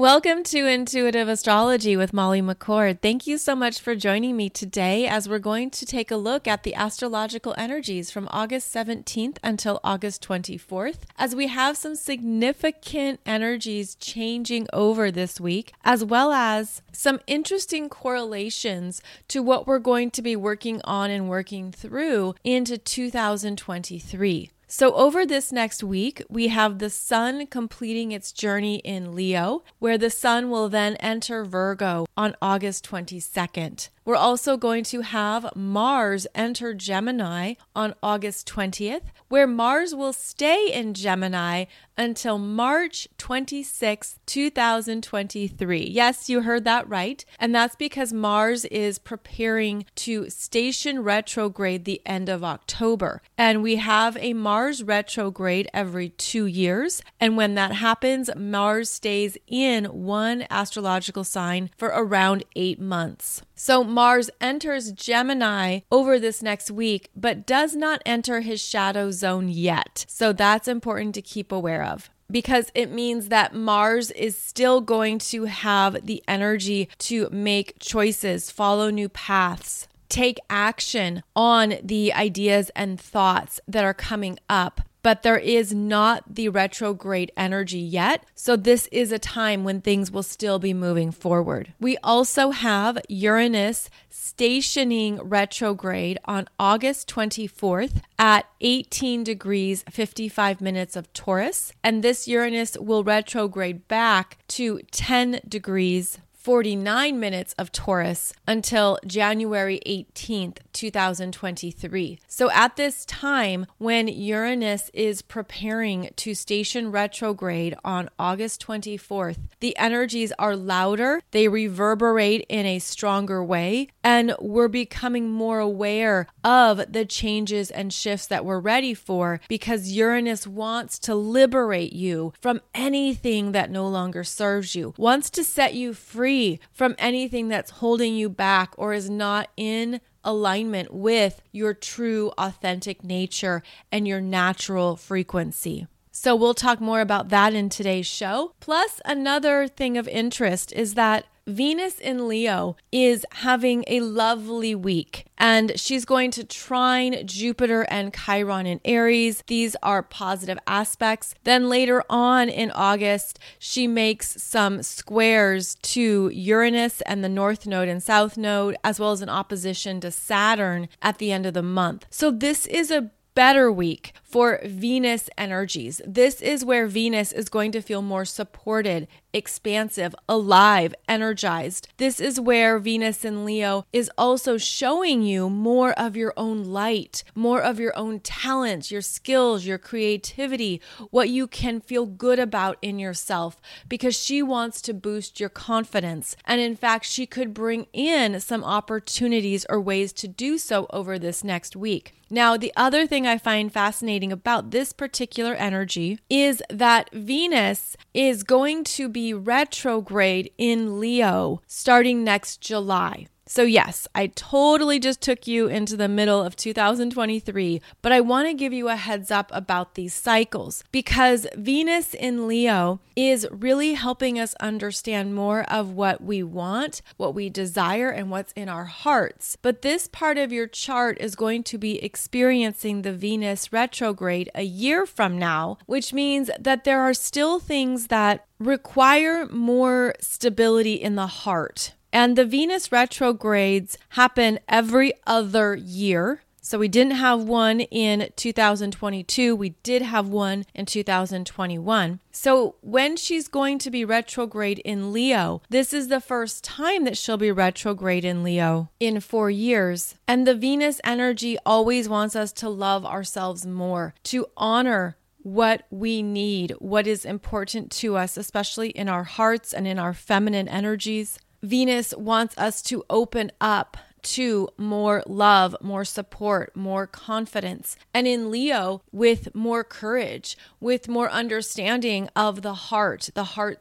Welcome to Intuitive Astrology with Molly McCord. Thank you so much for joining me today as we're going to take a look at the astrological energies from August 17th until August 24th, as we have some significant energies changing over this week, as well as some interesting correlations to what we're going to be working on and working through into 2023. So over this next week, we have the sun completing its journey in Leo, where the sun will then enter Virgo on August 22nd. We're also going to have Mars enter Gemini on August 20th, where Mars will stay in Gemini until March 26th, 2023. Yes, you heard that right. And that's because Mars is preparing to station retrograde the end of October. And we have a Mars retrograde every 2 years. And when that happens, Mars stays in one astrological sign for around 8 months. So Mars enters Gemini over this next week, but does not enter his shadow zone yet. So that's important to keep aware of, because it means that Mars is still going to have the energy to make choices, follow new paths, take action on the ideas and thoughts that are coming up. But there is not the retrograde energy yet. So this is a time when things will still be moving forward. We also have Uranus stationing retrograde on August 24th at 18 degrees 55 minutes of Taurus. And this Uranus will retrograde back to 10 degrees 49 minutes of Taurus until January 18th, 2023. So at this time, when Uranus is preparing to station retrograde on August 24th, the energies are louder, they reverberate in a stronger way, and we're becoming more aware of the changes and shifts that we're ready for, because Uranus wants to liberate you from anything that no longer serves you, wants to set you free from anything that's holding you back or is not in alignment with your true, authentic nature and your natural frequency. So we'll talk more about that in today's show. Plus, another thing of interest is that Venus in Leo is having a lovely week, and she's going to trine Jupiter and Chiron in Aries. These are positive aspects. Then later on in August, she makes some squares to Uranus and the North Node and South Node, as well as an opposition to Saturn at the end of the month. So this is a better week for Venus energies. This is where Venus is going to feel more supported, expansive, alive, energized. This is where Venus in Leo is also showing you more of your own light, more of your own talents, your skills, your creativity, what you can feel good about in yourself, because she wants to boost your confidence. And in fact, she could bring in some opportunities or ways to do so over this next week. Now, the other thing I find fascinating about this particular energy is that Venus is going to be retrograde in Leo starting next July. So yes, I totally just took you into the middle of 2023, but I want to give you a heads up about these cycles, because Venus in Leo is really helping us understand more of what we want, what we desire, and what's in our hearts. But this part of your chart is going to be experiencing the Venus retrograde a year from now, which means that there are still things that require more stability in the heart. And the Venus retrogrades happen every other year. So we didn't have one in 2022. We did have one in 2021. So when she's going to be retrograde in Leo, this is the first time that she'll be retrograde in Leo in 4 years. And the Venus energy always wants us to love ourselves more, to honor what we need, what is important to us, especially in our hearts and in our feminine energies. Venus wants us to open up to more love, more support, more confidence. And in Leo, with more courage, with more understanding of the heart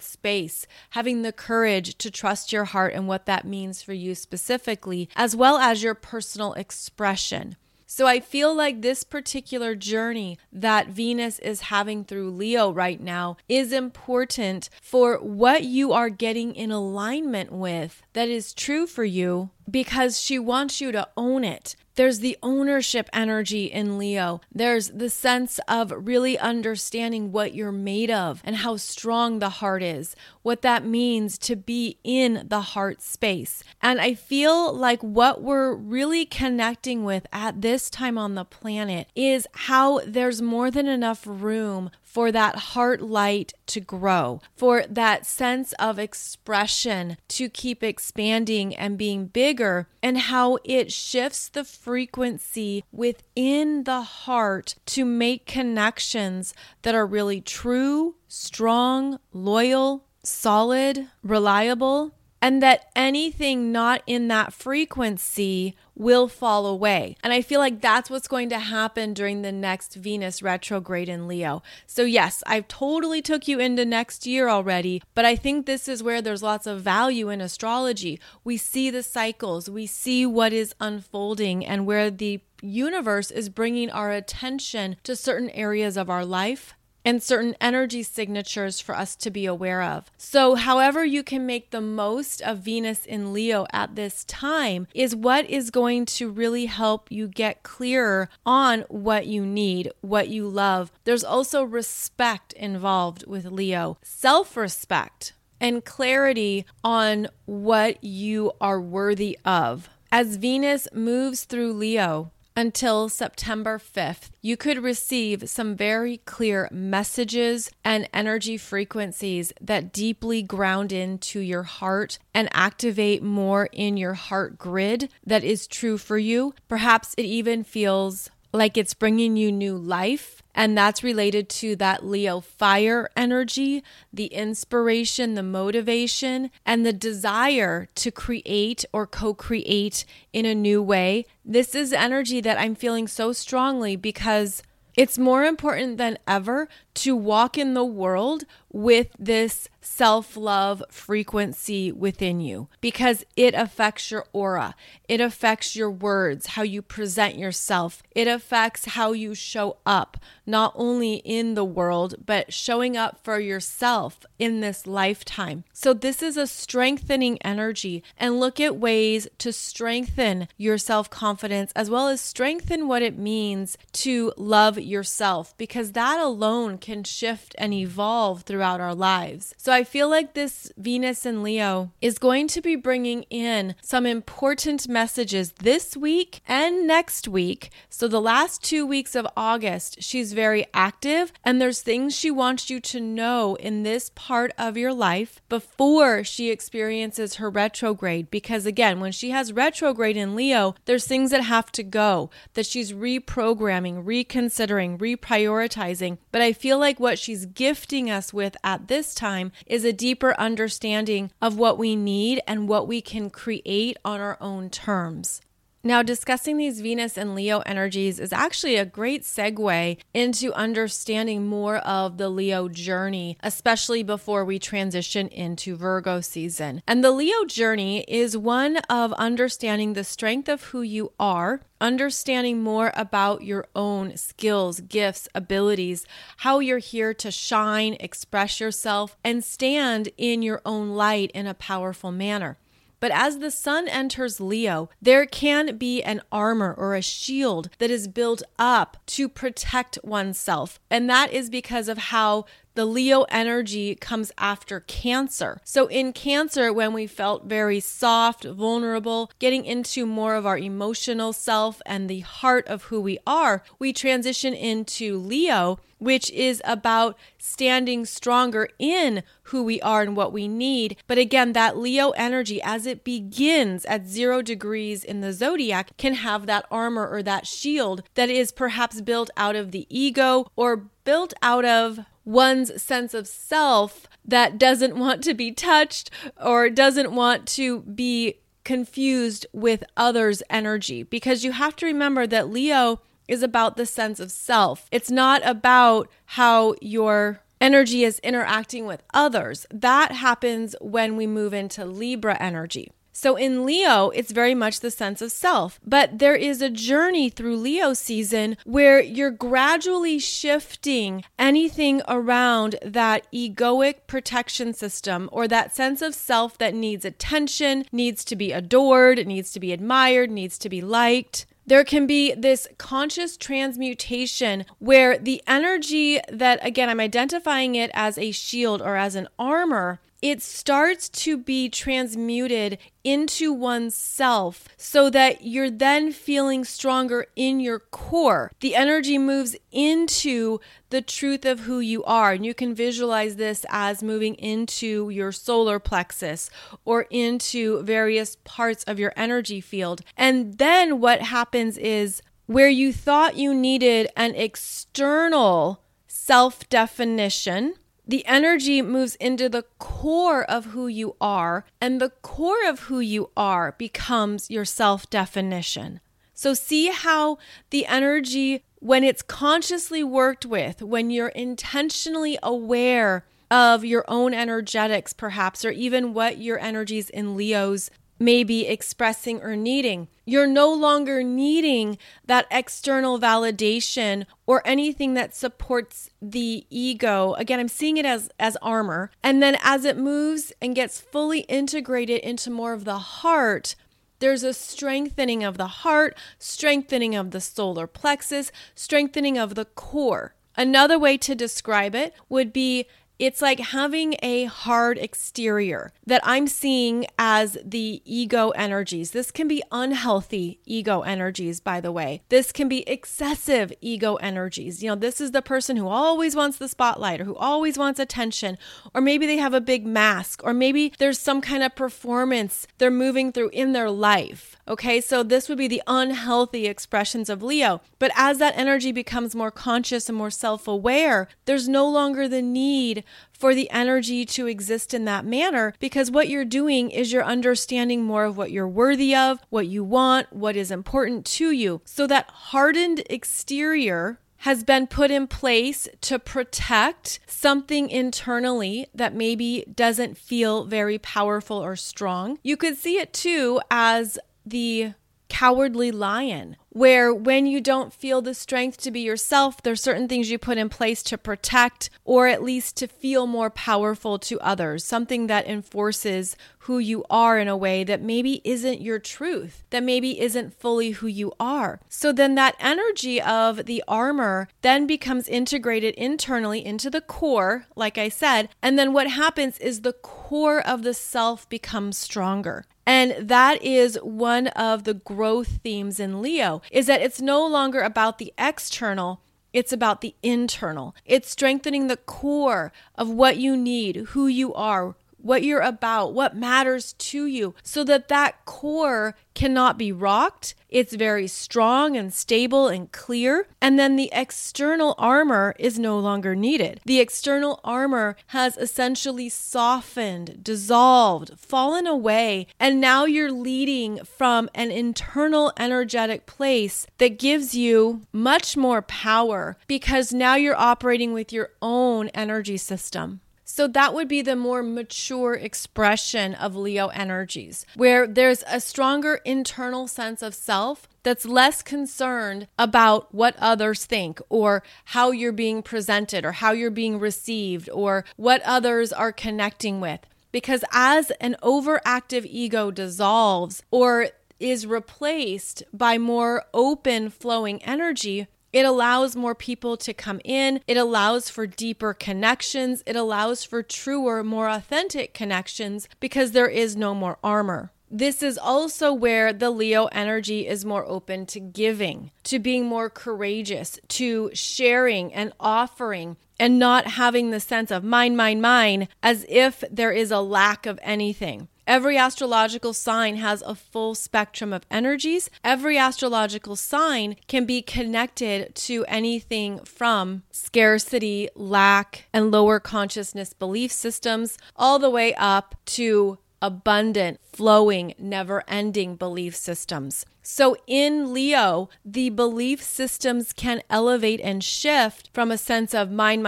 space, having the courage to trust your heart and what that means for you specifically, as well as your personal expression. So I feel like this particular journey that Venus is having through Leo right now is important for what you are getting in alignment with that is true for you, because she wants you to own it. There's the ownership energy in Leo. There's the sense of really understanding what you're made of and how strong the heart is, what that means to be in the heart space. And I feel like what we're really connecting with at this time on the planet is how there's more than enough room for that heart light to grow, for that sense of expression to keep expanding and being bigger, and how it shifts the frequency within the heart to make connections that are really true, strong, loyal, solid, reliable, and that anything not in that frequency will fall away. And I feel like that's what's going to happen during the next Venus retrograde in Leo. So yes, I've totally took you into next year already, but I think this is where there's lots of value in astrology. We see the cycles, we see what is unfolding and where the universe is bringing our attention to certain areas of our life and certain energy signatures for us to be aware of. So however you can make the most of Venus in Leo at this time is what is going to really help you get clearer on what you need, what you love. There's also respect involved with Leo, self-respect and clarity on what you are worthy of. As Venus moves through Leo, until September 5th, you could receive some very clear messages and energy frequencies that deeply ground into your heart and activate more in your heart grid that is true for you. Perhaps it even feels like it's bringing you new life, and that's related to that Leo fire energy, the inspiration, the motivation, and the desire to create or co-create in a new way. This is energy that I'm feeling so strongly because it's more important than ever to walk in the world with this self-love frequency within you, because it affects your aura, it affects your words, how you present yourself, it affects how you show up, not only in the world, but showing up for yourself in this lifetime. So this is a strengthening energy, and look at ways to strengthen your self-confidence as well as strengthen what it means to love yourself, because that alone can shift and evolve throughout our lives. So I feel like this Venus in Leo is going to be bringing in some important messages this week and next week. So the last 2 weeks of August, she's very active, and there's things she wants you to know in this part of your life before she experiences her retrograde. Because again, when she has retrograde in Leo, there's things that have to go, that she's reprogramming, reconsidering, reprioritizing. But I feel like what she's gifting us with at this time is a deeper understanding of what we need and what we can create on our own terms. Now, discussing these Venus and Leo energies is actually a great segue into understanding more of the Leo journey, especially before we transition into Virgo season. And the Leo journey is one of understanding the strength of who you are, understanding more about your own skills, gifts, abilities, how you're here to shine, express yourself, and stand in your own light in a powerful manner. But as the sun enters Leo, there can be an armor or a shield that is built up to protect oneself. And that is because of how the Leo energy comes after Cancer. So in Cancer, when we felt very soft, vulnerable, getting into more of our emotional self and the heart of who we are, we transition into Leo, which is about standing stronger in who we are and what we need. But again, that Leo energy, as it begins at 0 degrees in the zodiac, can have that armor or that shield that is perhaps built out of the ego or built out of one's sense of self that doesn't want to be touched or doesn't want to be confused with others' energy. Because you have to remember that Leo is about the sense of self. It's not about how your energy is interacting with others. That happens when we move into Libra energy. So in Leo, it's very much the sense of self. But there is a journey through Leo season where you're gradually shifting anything around that egoic protection system or that sense of self that needs attention, needs to be adored, needs to be admired, needs to be liked. There can be this conscious transmutation where the energy that, again, I'm identifying it as a shield or as an armor, it starts to be transmuted into oneself so that you're then feeling stronger in your core. The energy moves into the truth of who you are. And you can visualize this as moving into your solar plexus or into various parts of your energy field. And then what happens is where you thought you needed an external self-definition, the energy moves into the core of who you are, and the core of who you are becomes your self-definition. So see how the energy, when it's consciously worked with, when you're intentionally aware of your own energetics perhaps, or even what your energies in Leo's may be expressing or needing, you're no longer needing that external validation or anything that supports the ego. Again, I'm seeing it as armor. And then as it moves and gets fully integrated into more of the heart, there's a strengthening of the heart, strengthening of the solar plexus, strengthening of the core. Another way to describe it would be it's like having a hard exterior that I'm seeing as the ego energies. This can be unhealthy ego energies, by the way. This can be excessive ego energies. You know, this is the person who always wants the spotlight or who always wants attention, or maybe they have a big mask, or maybe there's some kind of performance they're moving through in their life. Okay, so this would be the unhealthy expressions of Leo. But as that energy becomes more conscious and more self-aware, there's no longer the need for the energy to exist in that manner, because what you're doing is you're understanding more of what you're worthy of, what you want, what is important to you. So that hardened exterior has been put in place to protect something internally that maybe doesn't feel very powerful or strong. You could see it too as the cowardly lion, where when you don't feel the strength to be yourself, there's certain things you put in place to protect or at least to feel more powerful to others, something that enforces who you are in a way that maybe isn't your truth, that maybe isn't fully who you are. So then that energy of the armor then becomes integrated internally into the core, like I said, and then what happens is the core of the self becomes stronger. And that is one of the growth themes in Leo, is that it's no longer about the external, it's about the internal. It's strengthening the core of what you need, who you are, what you're about, what matters to you, so that that core cannot be rocked. It's very strong and stable and clear. And then the external armor is no longer needed. The external armor has essentially softened, dissolved, fallen away. And now you're leading from an internal energetic place that gives you much more power, because now you're operating with your own energy system. So that would be the more mature expression of Leo energies, where there's a stronger internal sense of self that's less concerned about what others think or how you're being presented or how you're being received or what others are connecting with. Because as an overactive ego dissolves or is replaced by more open flowing energy, it allows more people to come in. It allows for deeper connections. It allows for truer, more authentic connections, because there is no more armor. This is also where the Leo energy is more open to giving, to being more courageous, to sharing and offering, and not having the sense of mine, as if there is a lack of anything. Every astrological sign has a full spectrum of energies. Every astrological sign can be connected to anything from scarcity, lack, and lower consciousness belief systems, all the way up to abundant, flowing, never-ending belief systems. So in Leo, the belief systems can elevate and shift from a sense of mine,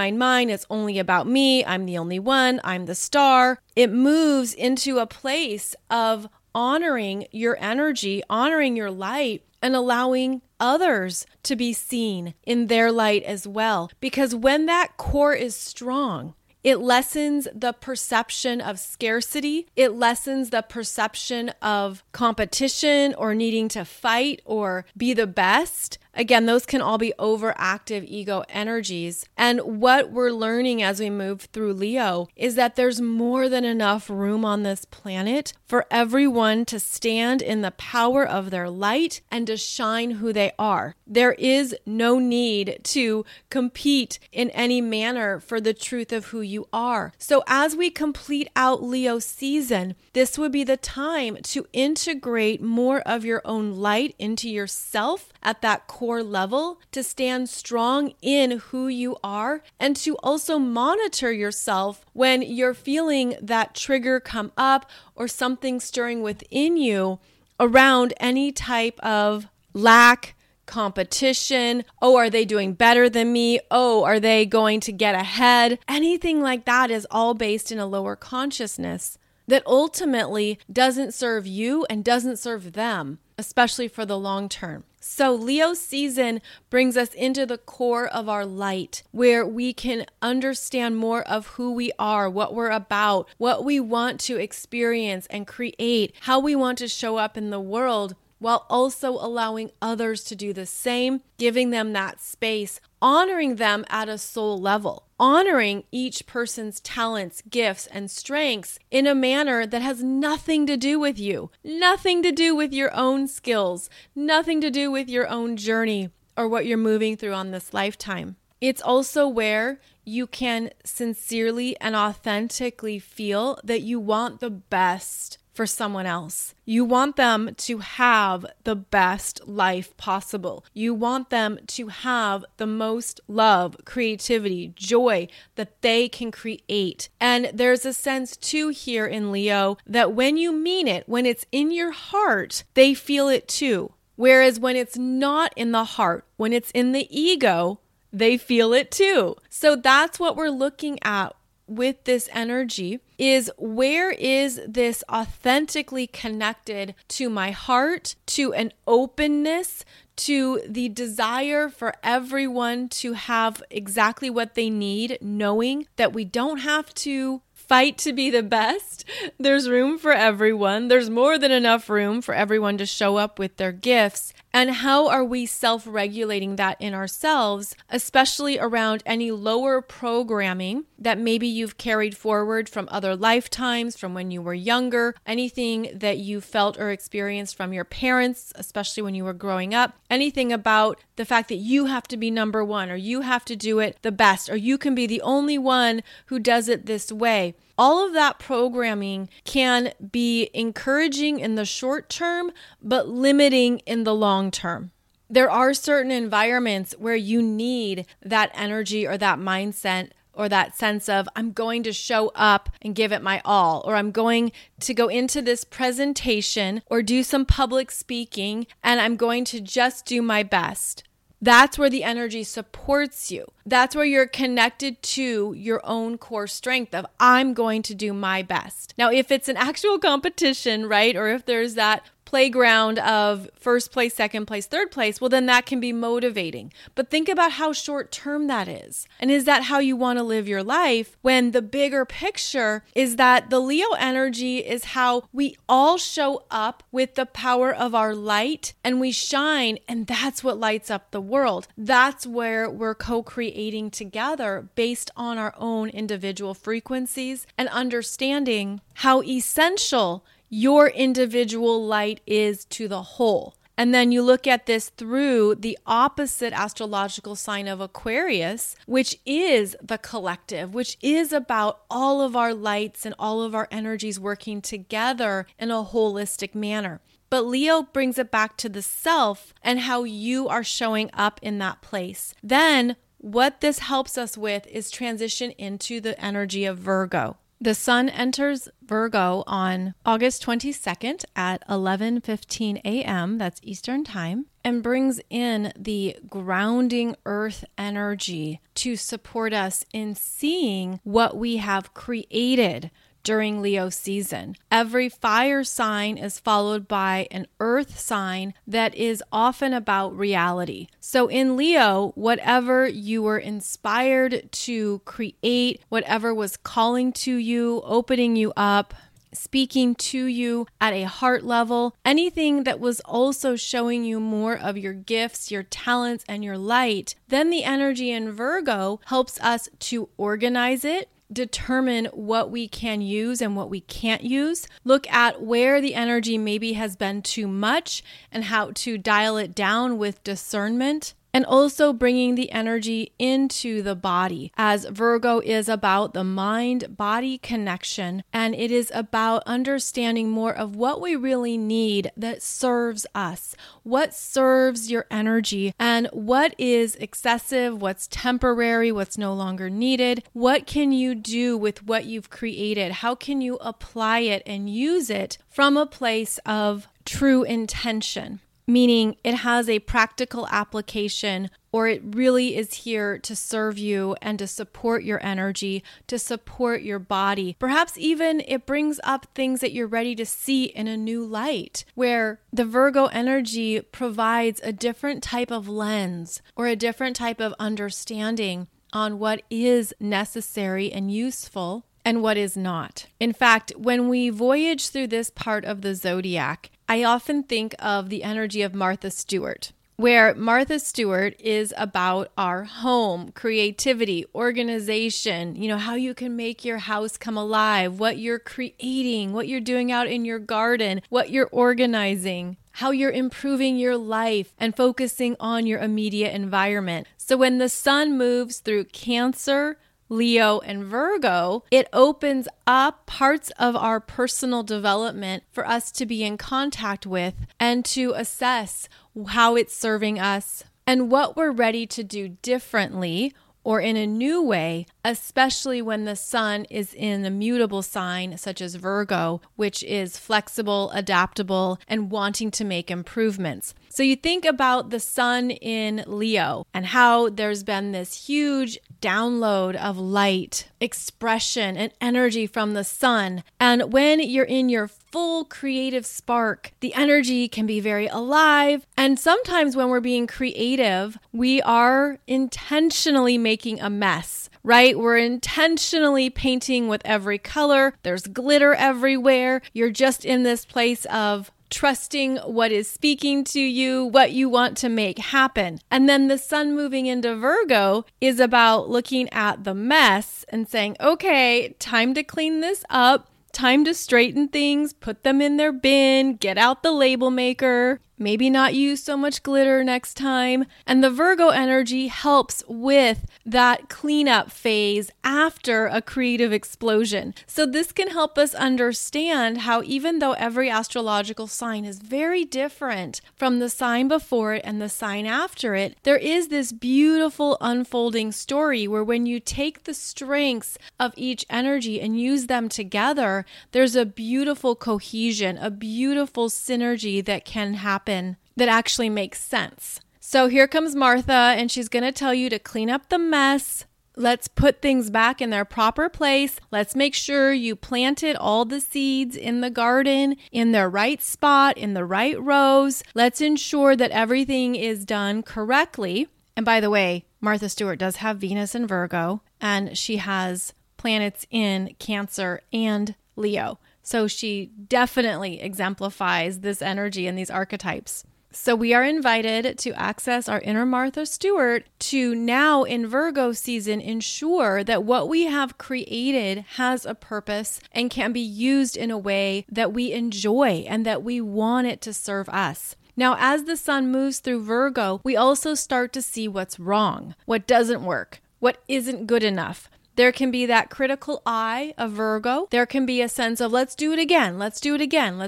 it's only about me, I'm the only one, I'm the star. It moves into a place of honoring your energy, honoring your light, and allowing others to be seen in their light as well. Because when that core is strong, it lessens the perception of scarcity. It lessens the perception of competition or needing to fight or be the best. Again, those can all be overactive ego energies. And what we're learning as we move through Leo is that there's more than enough room on this planet for everyone to stand in the power of their light and to shine who they are. There is no need to compete in any manner for the truth of who you are. So as we complete out Leo season, this would be the time to integrate more of your own light into yourself at that core level, to stand strong in who you are, and to also monitor yourself when you're feeling that trigger come up or something stirring within you around any type of lack, competition. Oh, are they doing better than me? Oh, are they going to get ahead? Anything like that is all based in a lower consciousness that ultimately doesn't serve you and doesn't serve them, especially for the long term. So Leo season brings us into the core of our light, where we can understand more of who we are, what we're about, what we want to experience and create, how we want to show up in the world, while also allowing others to do the same, giving them that space, honoring them at a soul level, honoring each person's talents, gifts, and strengths in a manner that has nothing to do with you, nothing to do with your own skills, nothing to do with your own journey or what you're moving through on this lifetime. It's also where you can sincerely and authentically feel that you want the best for someone else. You want them to have the best life possible. You want them to have the most love, creativity, joy that they can create. And there's a sense too here in Leo that when you mean it, when it's in your heart, they feel it too. Whereas when it's not in the heart, when it's in the ego, they feel it too. So that's what we're looking at with this energy, is where is this authentically connected to my heart, to an openness, to the desire for everyone to have exactly what they need, knowing that we don't have to fight to be the best. There's room for everyone. There's more than enough room for everyone to show up with their gifts. And how are we self-regulating that in ourselves, especially around any lower programming that maybe you've carried forward from other lifetimes, from when you were younger, anything that you felt or experienced from your parents, especially when you were growing up, anything about the fact that you have to be number one, or you have to do it the best, or you can be the only one who does it this way. All of that programming can be encouraging in the short term, but limiting in the long term. There are certain environments where you need that energy or that mindset or that sense of, I'm going to show up and give it my all, or I'm going to go into this presentation or do some public speaking, and I'm going to just do my best. That's where the energy supports you. That's where you're connected to your own core strength of, I'm going to do my best. Now, if it's an actual competition, right, or if there's that playground of first place, second place, third place, well, then that can be motivating. But think about how short term that is. And is that how you want to live your life, when the bigger picture is that the Leo energy is how we all show up with the power of our light, and we shine, and that's what lights up the world. That's where we're co-creating together based on our own individual frequencies and understanding how essential your individual light is to the whole. And then you look at this through the opposite astrological sign of Aquarius, which is the collective, which is about all of our lights and all of our energies working together in a holistic manner. But Leo brings it back to the self and how you are showing up in that place. Then what this helps us with is transition into the energy of Virgo. The sun enters Virgo on August 22nd at 11:15 a.m., that's Eastern time, and brings in the grounding earth energy to support us in seeing what we have created, during Leo season. Every fire sign is followed by an earth sign that is often about reality. So in Leo, whatever you were inspired to create, whatever was calling to you, opening you up, speaking to you at a heart level, anything that was also showing you more of your gifts, your talents, and your light, then the energy in Virgo helps us to organize it, determine what we can use and what we can't use, look at where the energy maybe has been too much and how to dial it down with discernment. And also bringing the energy into the body, as Virgo is about the mind-body connection, and it is about understanding more of what we really need that serves us, what serves your energy, and what is excessive, what's temporary, what's no longer needed, what can you do with what you've created, how can you apply it and use it from a place of true intention. Meaning it has a practical application, or it really is here to serve you and to support your energy, to support your body. Perhaps even it brings up things that you're ready to see in a new light, where the Virgo energy provides a different type of lens or a different type of understanding on what is necessary and useful and what is not. In fact, when we voyage through this part of the zodiac, I often think of the energy of Martha Stewart, where Martha Stewart is about our home, creativity, organization, how you can make your house come alive, what you're creating, what you're doing out in your garden, what you're organizing, how you're improving your life and focusing on your immediate environment. So when the sun moves through Cancer, Leo, and Virgo, it opens up parts of our personal development for us to be in contact with and to assess how it's serving us and what we're ready to do differently or in a new way, especially when the sun is in the mutable sign such as Virgo, which is flexible, adaptable, and wanting to make improvements. So you think about the sun in Leo and how there's been this huge download of light, expression, and energy from the sun. And when you're in your full creative spark, the energy can be very alive. And sometimes when we're being creative, we are intentionally making a mess, right? We're intentionally painting with every color. There's glitter everywhere. You're just in this place of trusting what is speaking to you, what you want to make happen. And then the sun moving into Virgo is about looking at the mess and saying, okay, time to clean this up, time to straighten things, put them in their bin, get out the label maker, maybe not use so much glitter next time. And the Virgo energy helps with that cleanup phase after a creative explosion. So this can help us understand how even though every astrological sign is very different from the sign before it and the sign after it, there is this beautiful unfolding story where when you take the strengths of each energy and use them together, there's a beautiful cohesion, a beautiful synergy that can happen that actually makes sense. So here comes Martha, and she's going to tell you to clean up the mess. Let's put things back in their proper place. Let's make sure you planted all the seeds in the garden in their right spot, in the right rows. Let's ensure that everything is done correctly. And by the way, Martha Stewart does have Venus in Virgo, and she has planets in Cancer and Leo. So she definitely exemplifies this energy and these archetypes. So we are invited to access our inner Martha Stewart to now in Virgo season ensure that what we have created has a purpose and can be used in a way that we enjoy and that we want it to serve us. Now, as the sun moves through Virgo, we also start to see what's wrong, what doesn't work, what isn't good enough. There can be that critical eye of Virgo. There can be a sense of let's do it again, let's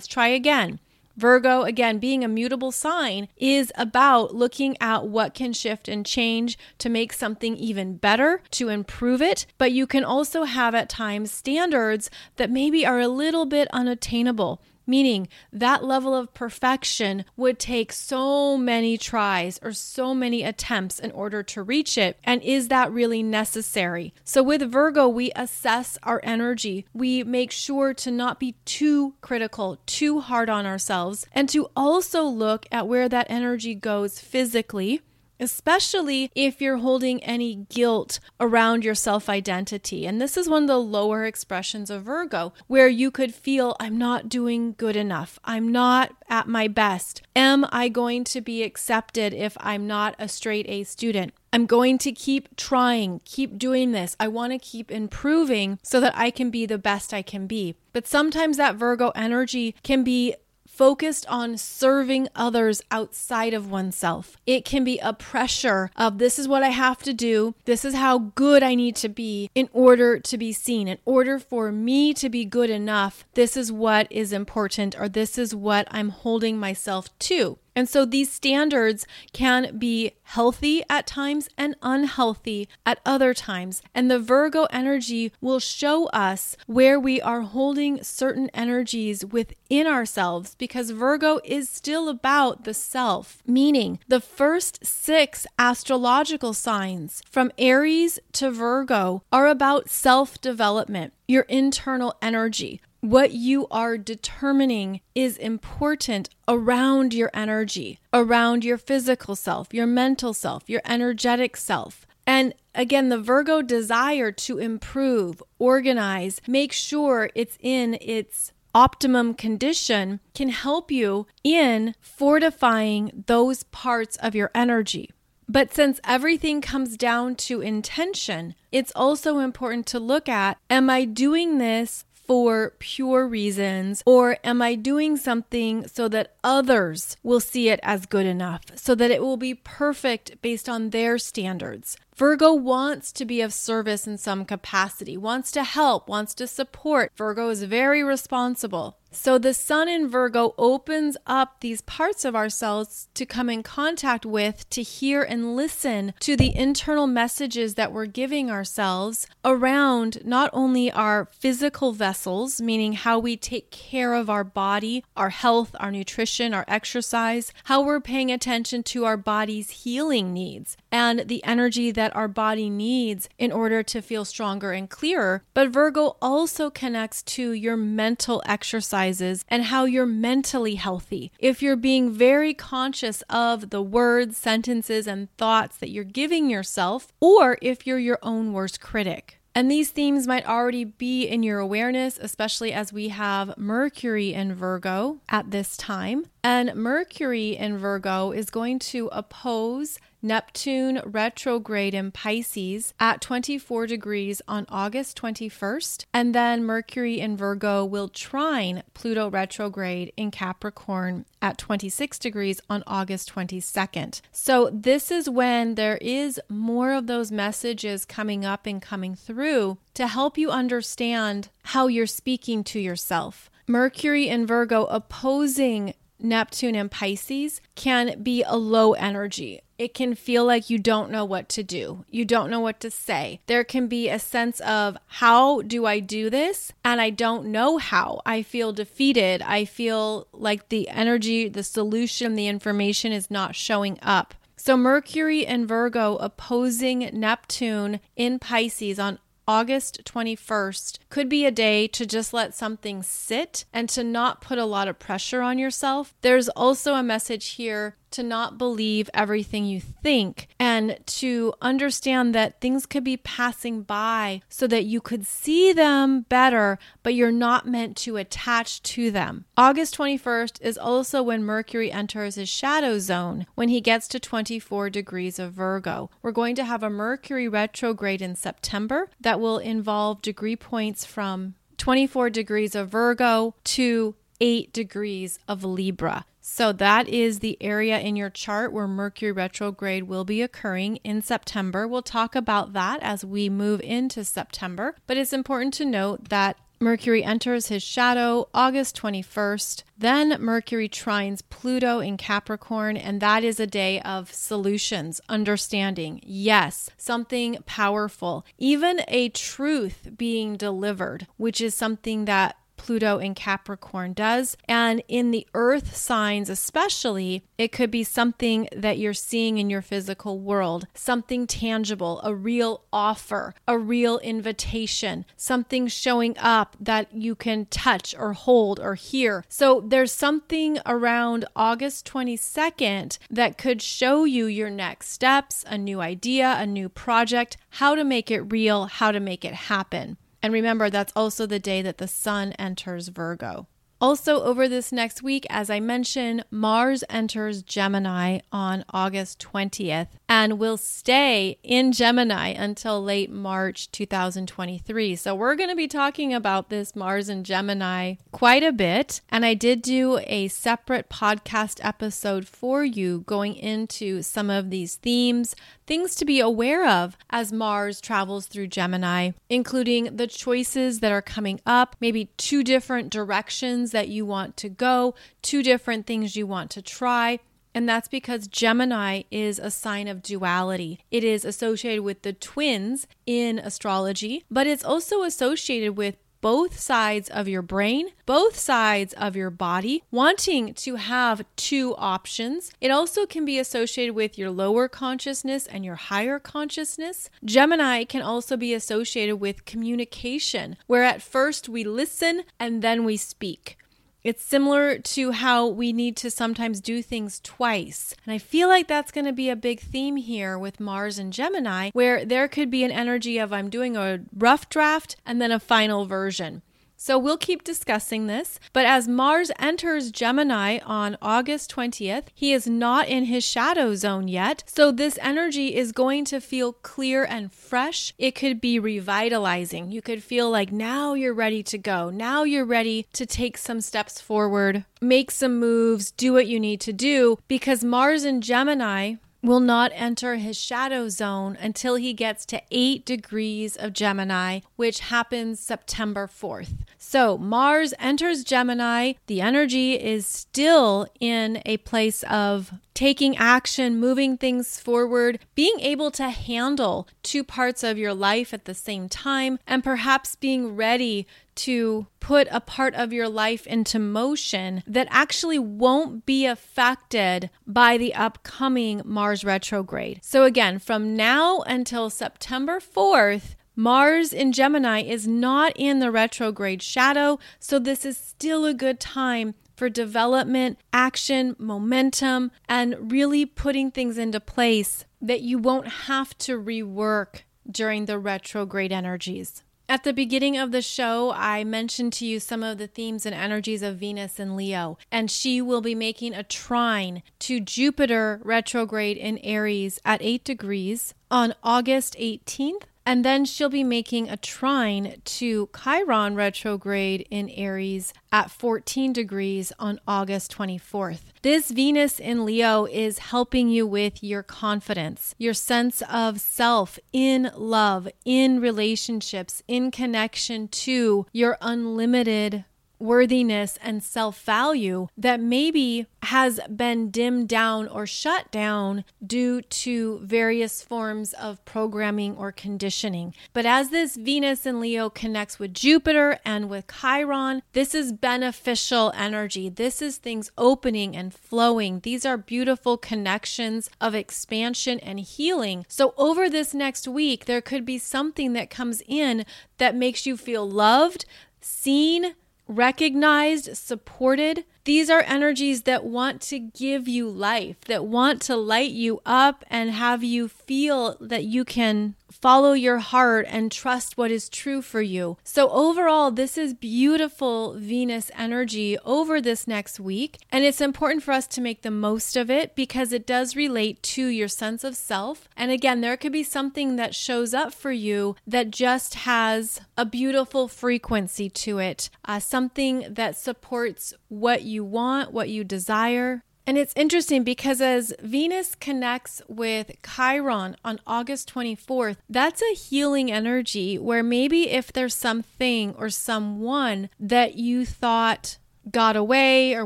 try again. Virgo, again, being a mutable sign, is about looking at what can shift and change to make something even better, to improve it. But you can also have at times standards that maybe are a little bit unattainable. meaning that level of perfection would take so many tries or so many attempts in order to reach it. And is that really necessary? So with Virgo, we assess our energy. We make sure to not be too critical, too hard on ourselves, and to also look at where that energy goes physically, especially if you're holding any guilt around your self-identity. And this is one of the lower expressions of Virgo, where you could feel, I'm not doing good enough. I'm not at my best. Am I going to be accepted if I'm not a straight A student? I'm going to keep trying, keep doing this. I want to keep improving so that I can be the best I can be. But sometimes that Virgo energy can be focused on serving others outside of oneself. It can be a pressure of this is what I have to do. This is how good I need to be in order to be seen. In order for me to be good enough, this is what is important, or this is what I'm holding myself to. And so these standards can be healthy at times and unhealthy at other times. And the Virgo energy will show us where we are holding certain energies within ourselves, because Virgo is still about the self, meaning the first 6 astrological signs from Aries to Virgo are about self-development, your internal energy. What you are determining is important around your energy, around your physical self, your mental self, your energetic self. And again, the Virgo desire to improve, organize, make sure it's in its optimum condition can help you in fortifying those parts of your energy. But since everything comes down to intention, it's also important to look at, am I doing this for pure reasons, or am I doing something so that others will see it as good enough, so that it will be perfect based on their standards? Virgo wants to be of service in some capacity, wants to help, wants to support. Virgo is very responsible. So the sun in Virgo opens up these parts of ourselves to come in contact with, to hear and listen to the internal messages that we're giving ourselves around not only our physical vessels, meaning how we take care of our body, our health, our nutrition, our exercise, how we're paying attention to our body's healing needs and the energy that our body needs in order to feel stronger and clearer. But Virgo also connects to your mental exercise and how you're mentally healthy. If you're being very conscious of the words, sentences, and thoughts that you're giving yourself, or if you're your own worst critic. And these themes might already be in your awareness, especially as we have Mercury in Virgo at this time. And Mercury in Virgo is going to oppose Neptune retrograde in Pisces at 24 degrees on August 21st. And then Mercury in Virgo will trine Pluto retrograde in Capricorn at 26 degrees on August 22nd. So this is when there is more of those messages coming up and coming through to help you understand how you're speaking to yourself. Mercury in Virgo opposing Neptune and Pisces can be a low energy. It can feel like you don't know what to do. You don't know what to say. There can be a sense of, how do I do this? And I don't know how. I feel defeated. I feel like the energy, the solution, the information is not showing up. So Mercury and Virgo opposing Neptune in Pisces on August 21st could be a day to just let something sit and to not put a lot of pressure on yourself. There's also a message here to not believe everything you think and to understand that things could be passing by so that you could see them better, but you're not meant to attach to them. August 21st is also when Mercury enters his shadow zone when he gets to 24 degrees of Virgo. We're going to have a Mercury retrograde in September that will involve degree points from 24 degrees of Virgo to 8 degrees of Libra. So that is the area in your chart where Mercury retrograde will be occurring in September. We'll talk about that as we move into September, but it's important to note that Mercury enters his shadow August 21st. Then Mercury trines Pluto in Capricorn, and that is a day of solutions, understanding. Yes, something powerful, even a truth being delivered, which is something that Pluto in Capricorn does. And in the earth signs especially, it could be something that you're seeing in your physical world, something tangible, a real offer, a real invitation, something showing up that you can touch or hold or hear. So there's something around August 22nd that could show you your next steps, a new idea, a new project, how to make it real, how to make it happen. And remember, that's also the day that the sun enters Virgo. Also, over this next week, as I mentioned, Mars enters Gemini on August 20th and will stay in Gemini until late March 2023. So we're going to be talking about this Mars in Gemini quite a bit. And I did do a separate podcast episode for you going into some of these themes, things to be aware of as Mars travels through Gemini, including the choices that are coming up, maybe two different directions that you want to go, two different things you want to try. And that's because Gemini is a sign of duality. It is associated with the twins in astrology, but it's also associated with both sides of your brain, both sides of your body, wanting to have two options. It also can be associated with your lower consciousness and your higher consciousness. Gemini can also be associated with communication, where at first we listen and then we speak. It's similar to how we need to sometimes do things twice. And I feel like that's going to be a big theme here with Mars and Gemini, where there could be an energy of I'm doing a rough draft and then a final version. So we'll keep discussing this. But as Mars enters Gemini on August 20th, he is not in his shadow zone yet. So this energy is going to feel clear and fresh. It could be revitalizing. You could feel like now you're ready to go. Now you're ready to take some steps forward, make some moves, do what you need to do, because Mars in Gemini will not enter his shadow zone until he gets to 8 degrees of Gemini, which happens September 4th. So Mars enters Gemini. The energy is still in a place of taking action, moving things forward, being able to handle two parts of your life at the same time, and perhaps being ready to put a part of your life into motion that actually won't be affected by the upcoming Mars retrograde. So again, from now until September 4th, Mars in Gemini is not in the retrograde shadow, so this is still a good time for development, action, momentum, and really putting things into place that you won't have to rework during the retrograde energies. At the beginning of the show, I mentioned to you some of the themes and energies of Venus in Leo, and she will be making a trine to Jupiter retrograde in Aries at 8 degrees on August 18th. And then she'll be making a trine to Chiron retrograde in Aries at 14 degrees on August 24th. This Venus in Leo is helping you with your confidence, your sense of self in love, in relationships, in connection to your unlimited worthiness and self-value that maybe has been dimmed down or shut down due to various forms of programming or conditioning. But as this Venus in Leo connects with Jupiter and with Chiron, this is beneficial energy. This is things opening and flowing. These are beautiful connections of expansion and healing. So over this next week, there could be something that comes in that makes you feel loved, seen, recognized, supported. These are energies that want to give you life, that want to light you up and have you feel that you can follow your heart and trust what is true for you. So overall, this is beautiful Venus energy over this next week. And it's important for us to make the most of it because it does relate to your sense of self. And again, there could be something that shows up for you that just has a beautiful frequency to it, something that supports what you want, what you desire. And it's interesting because as Venus connects with Chiron on August 24th, that's a healing energy where maybe if there's something or someone that you thought got away or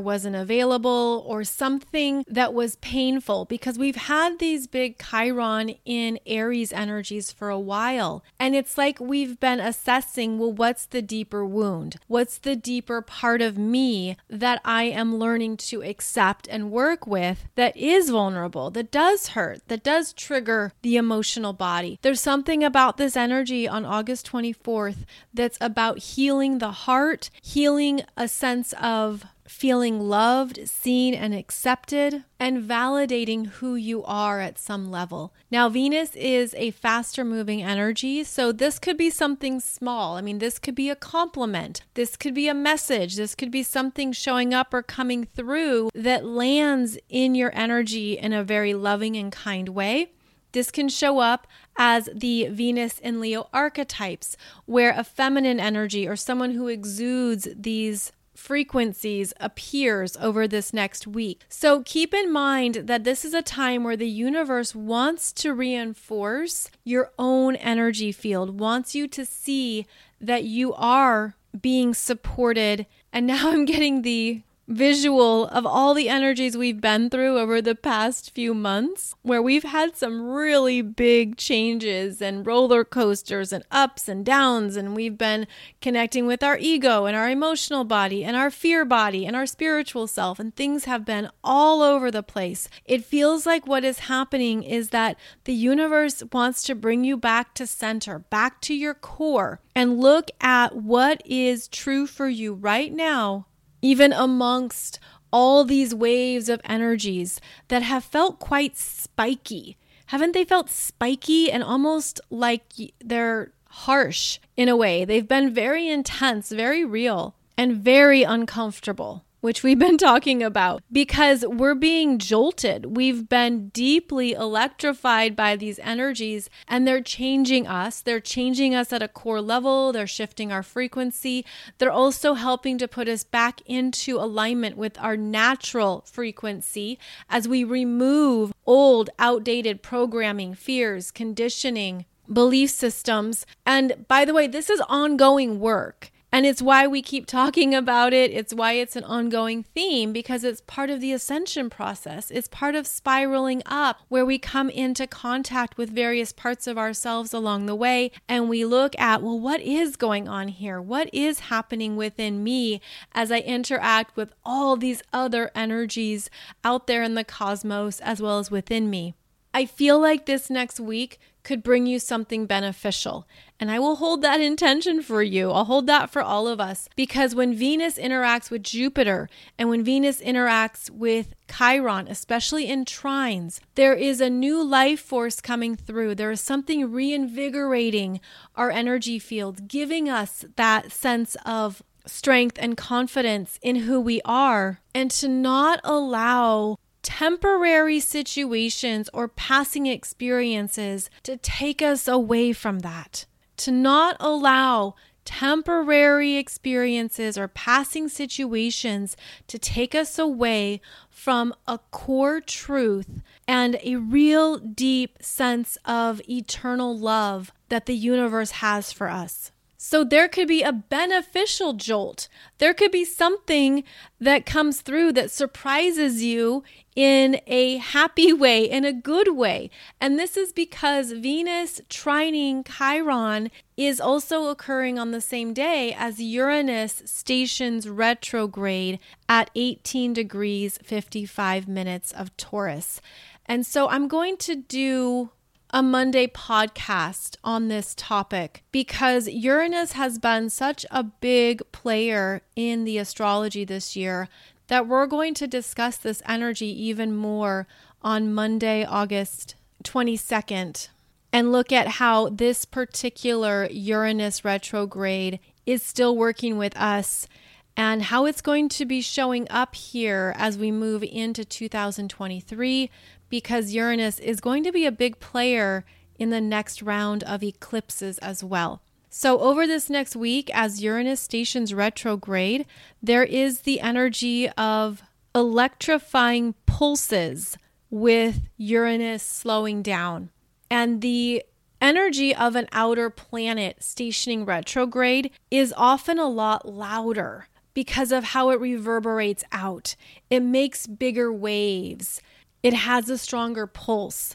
wasn't available or something that was painful, because we've had these big Chiron in Aries energies for a while. And it's like we've been assessing, well, what's the deeper wound? What's the deeper part of me that I am learning to accept and work with that is vulnerable, that does hurt, that does trigger the emotional body? There's something about this energy on August 24th that's about healing the heart, healing a sense of feeling loved, seen, and accepted, and validating who you are at some level. Now, Venus is a faster moving energy, so this could be something small. I mean, this could be a compliment. This could be a message. This could be something showing up or coming through that lands in your energy in a very loving and kind way. This can show up as the Venus and Leo archetypes, where a feminine energy or someone who exudes these frequencies appears over this next week. So keep in mind that this is a time where the universe wants to reinforce your own energy field, wants you to see that you are being supported. And now I'm getting the visual of all the energies we've been through over the past few months, where we've had some really big changes and roller coasters and ups and downs, and we've been connecting with our ego and our emotional body and our fear body and our spiritual self, and things have been all over the place. It feels like what is happening is that the universe wants to bring you back to center, back to your core, and look at what is true for you right now, even amongst all these waves of energies that have felt quite spiky. Haven't they felt spiky and almost like they're harsh in a way? They've been very intense, very real, and very uncomfortable, which we've been talking about because we're being jolted. We've been deeply electrified by these energies, and they're changing us. They're changing us at a core level. They're shifting our frequency. They're also helping to put us back into alignment with our natural frequency as we remove old, outdated programming, fears, conditioning, belief systems. And by the way, this is ongoing work. And it's why we keep talking about it. It's why it's an ongoing theme, because it's part of the ascension process. It's part of spiraling up, where we come into contact with various parts of ourselves along the way. And we look at, well, what is going on here? What is happening within me as I interact with all these other energies out there in the cosmos as well as within me? I feel like this next week could bring you something beneficial. And I will hold that intention for you. I'll hold that for all of us, because when Venus interacts with Jupiter and when Venus interacts with Chiron, especially in trines, there is a new life force coming through. There is something reinvigorating our energy field, giving us that sense of strength and confidence in who we are, and to not allow temporary situations or passing experiences to take us away from that. To not allow temporary experiences or passing situations to take us away from a core truth and a real deep sense of eternal love that the universe has for us. So there could be a beneficial jolt. There could be something that comes through that surprises you in a happy way, in a good way. And this is because Venus trining Chiron is also occurring on the same day as Uranus stations retrograde at 18 degrees 55 minutes of Taurus. And so I'm going to do a Monday podcast on this topic, because Uranus has been such a big player in the astrology this year that we're going to discuss this energy even more on Monday, August 22nd, and look at how this particular Uranus retrograde is still working with us and how it's going to be showing up here as we move into 2023, because Uranus is going to be a big player in the next round of eclipses as well. So over this next week, as Uranus stations retrograde, there is the energy of electrifying pulses with Uranus slowing down, and the energy of an outer planet stationing retrograde is often a lot louder, because of how it reverberates out. It makes bigger waves. It has a stronger pulse.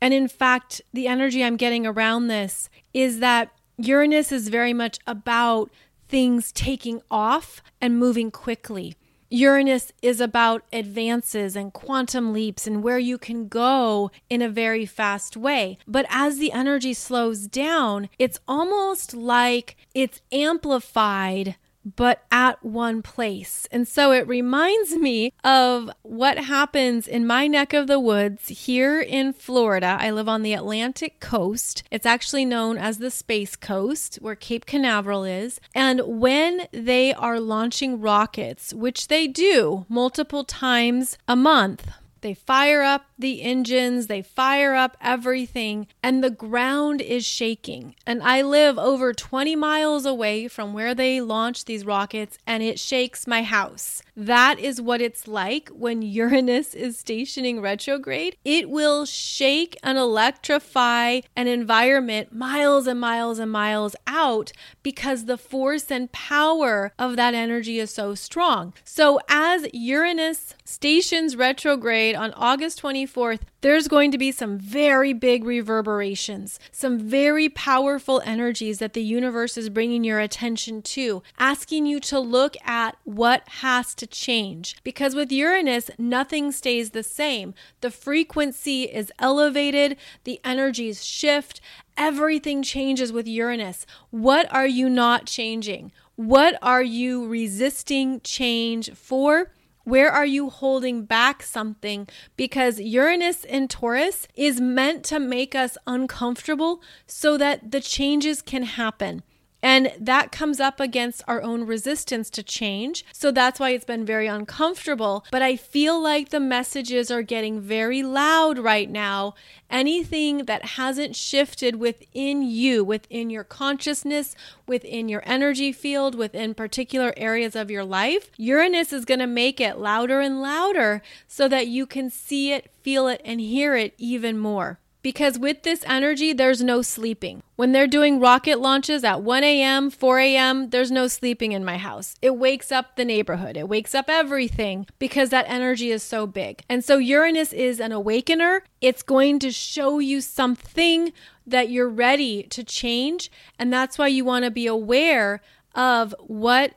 And in fact, the energy I'm getting around this is that Uranus is very much about things taking off and moving quickly. Uranus is about advances and quantum leaps and where you can go in a very fast way. But as the energy slows down, it's almost like it's amplified, but at one place. And so it reminds me of what happens in my neck of the woods here in Florida. I live on the Atlantic coast. It's actually known as the Space Coast, where Cape Canaveral is. And when they are launching rockets, which they do multiple times a month, they fire up the engines, they fire up everything, and the ground is shaking. And I live over 20 miles away from where they launch these rockets, and it shakes my house. That is what it's like when Uranus is stationing retrograde. It will shake and electrify an environment miles and miles and miles out because the force and power of that energy is so strong. So as Uranus stations retrograde, on August 24th, there's going to be some very big reverberations, some very powerful energies that the universe is bringing your attention to, asking you to look at what has to change. Because with Uranus, nothing stays the same. The frequency is elevated, the energies shift, everything changes with Uranus. What are you not changing? What are you resisting change for? Where are you holding back something? Because Uranus in Taurus is meant to make us uncomfortable so that the changes can happen. And that comes up against our own resistance to change. So that's why it's been very uncomfortable. But I feel like the messages are getting very loud right now. Anything that hasn't shifted within you, within your consciousness, within your energy field, within particular areas of your life, Uranus is going to make it louder and louder so that you can see it, feel it, and hear it even more. Because with this energy, there's no sleeping. When they're doing rocket launches at 1 a.m., 4 a.m., there's no sleeping in my house. It wakes up the neighborhood. It wakes up everything because that energy is so big. And so Uranus is an awakener. It's going to show you something that you're ready to change. And that's why you want to be aware of what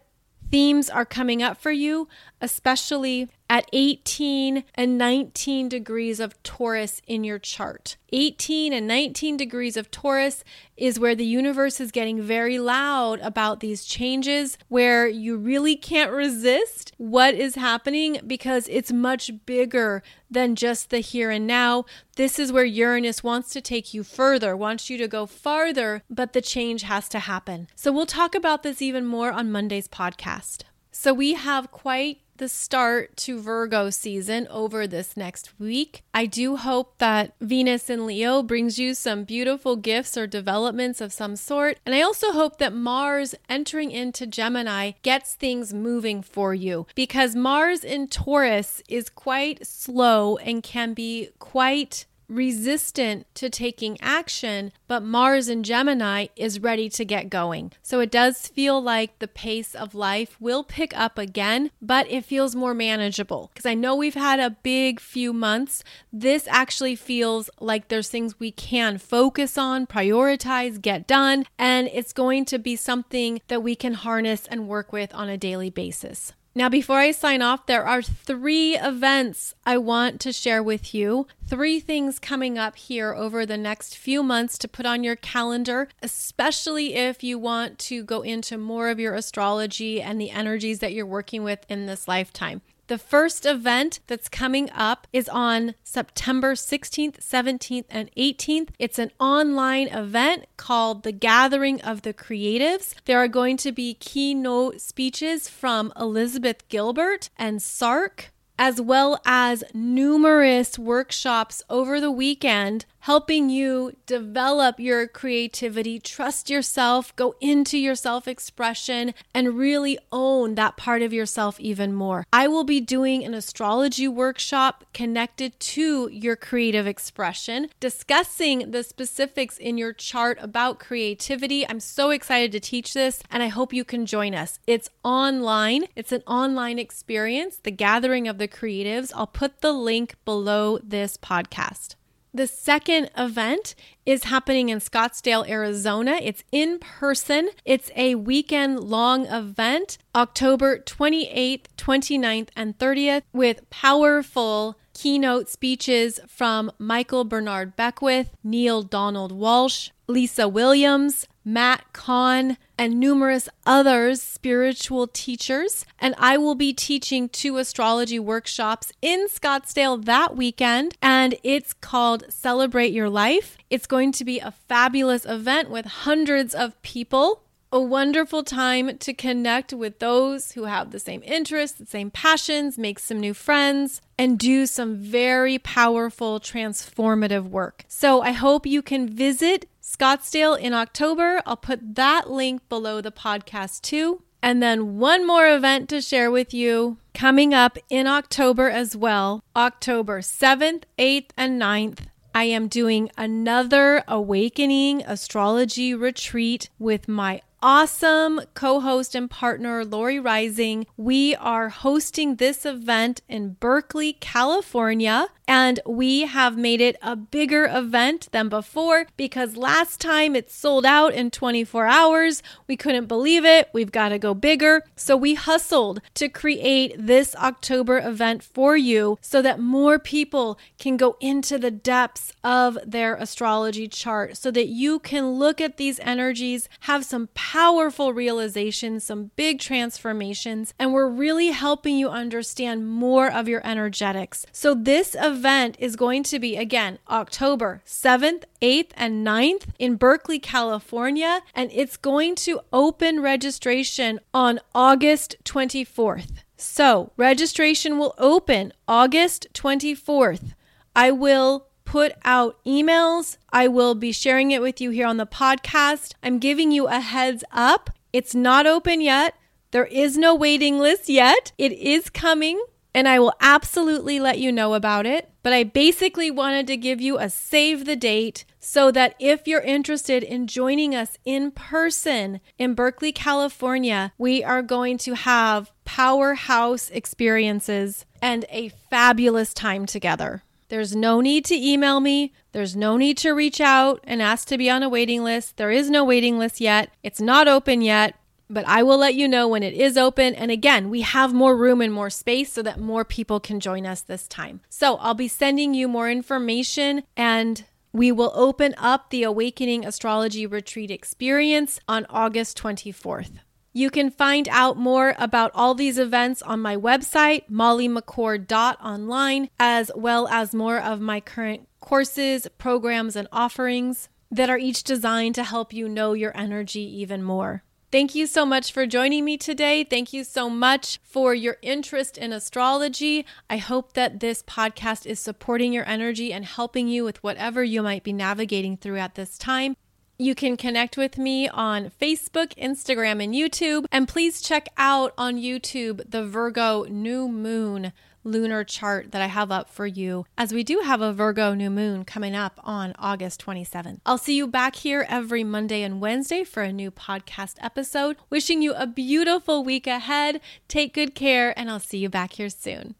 themes are coming up for you, especially at 18 and 19 degrees of Taurus in your chart. 18 and 19 degrees of Taurus is where the universe is getting very loud about these changes, where you really can't resist what is happening because it's much bigger than just the here and now. This is where Uranus wants to take you further, wants you to go farther, but the change has to happen. So we'll talk about this even more on Monday's podcast. So we have quite the start to Virgo season over this next week. I do hope that Venus in Leo brings you some beautiful gifts or developments of some sort. And I also hope that Mars entering into Gemini gets things moving for you, because Mars in Taurus is quite slow and can be quite resistant to taking action, but Mars in Gemini is ready to get going. So it does feel like the pace of life will pick up again, but it feels more manageable because I know we've had a big few months. This actually feels like there's things we can focus on, prioritize, get done, and it's going to be something that we can harness and work with on a daily basis. Now, before I sign off, there are 3 events I want to share with you. 3 things coming up here over the next few months to put on your calendar, especially if you want to go into more of your astrology and the energies that you're working with in this lifetime. The first event that's coming up is on September 16th, 17th, and 18th. It's an online event called the Gathering of the Creatives. There are going to be keynote speeches from Elizabeth Gilbert and Sark, as well as numerous workshops over the weekend helping you develop your creativity, trust yourself, go into your self-expression, and really own that part of yourself even more. I will be doing an astrology workshop connected to your creative expression, discussing the specifics in your chart about creativity. I'm so excited to teach this, and I hope you can join us. It's online. It's an online experience, the Gathering of the Creatives. I'll put the link below this podcast. The second event is happening in Scottsdale, Arizona. It's in person. It's a weekend-long event, October 28th, 29th, and 30th, with powerful keynote speeches from Michael Bernard Beckwith, Neale Donald Walsch, Lisa Williams, Matt Kahn, and numerous others, spiritual teachers. And I will be teaching 2 astrology workshops in Scottsdale that weekend. And it's called Celebrate Your Life. It's going to be a fabulous event with hundreds of people. A wonderful time to connect with those who have the same interests, the same passions, make some new friends, and do some very powerful, transformative work. So I hope you can visit Scottsdale in October. I'll put that link below the podcast too. And then one more event to share with you coming up in October as well, October 7th, 8th, and 9th. I am doing another Awakening Astrology Retreat with my awesome co-host and partner, Lori Rising. We are hosting this event in Berkeley, California, and we have made it a bigger event than before because last time it sold out in 24 hours. We couldn't believe it. We've got to go bigger. So we hustled to create this October event for you so that more people can go into the depths of their astrology chart so that you can look at these energies, have some powerful realizations, some big transformations, and we're really helping you understand more of your energetics. So this event is going to be, again, October 7th, 8th, and 9th in Berkeley, California, and it's going to open registration on August 24th. So registration will open August 24th. I will put out emails. I will be sharing it with you here on the podcast. I'm giving you a heads up. It's not open yet. There is no waiting list yet. It is coming, and I will absolutely let you know about it. But I basically wanted to give you a save the date so that if you're interested in joining us in person in Berkeley, California, we are going to have powerhouse experiences and a fabulous time together. There's no need to email me. There's no need to reach out and ask to be on a waiting list. There is no waiting list yet. It's not open yet, but I will let you know when it is open. And again, we have more room and more space so that more people can join us this time. So I'll be sending you more information, and we will open up the Awakening Astrology Retreat experience on August 24th. You can find out more about all these events on my website, mollymccord.online, as well as more of my current courses, programs, and offerings that are each designed to help you know your energy even more. Thank you so much for joining me today. Thank you so much for your interest in astrology. I hope that this podcast is supporting your energy and helping you with whatever you might be navigating through at this time. You can connect with me on Facebook, Instagram, and YouTube. And please check out on YouTube the Virgo New Moon lunar chart that I have up for you, as we do have a Virgo New Moon coming up on August 27th. I'll see you back here every Monday and Wednesday for a new podcast episode. Wishing you a beautiful week ahead. Take good care, and I'll see you back here soon.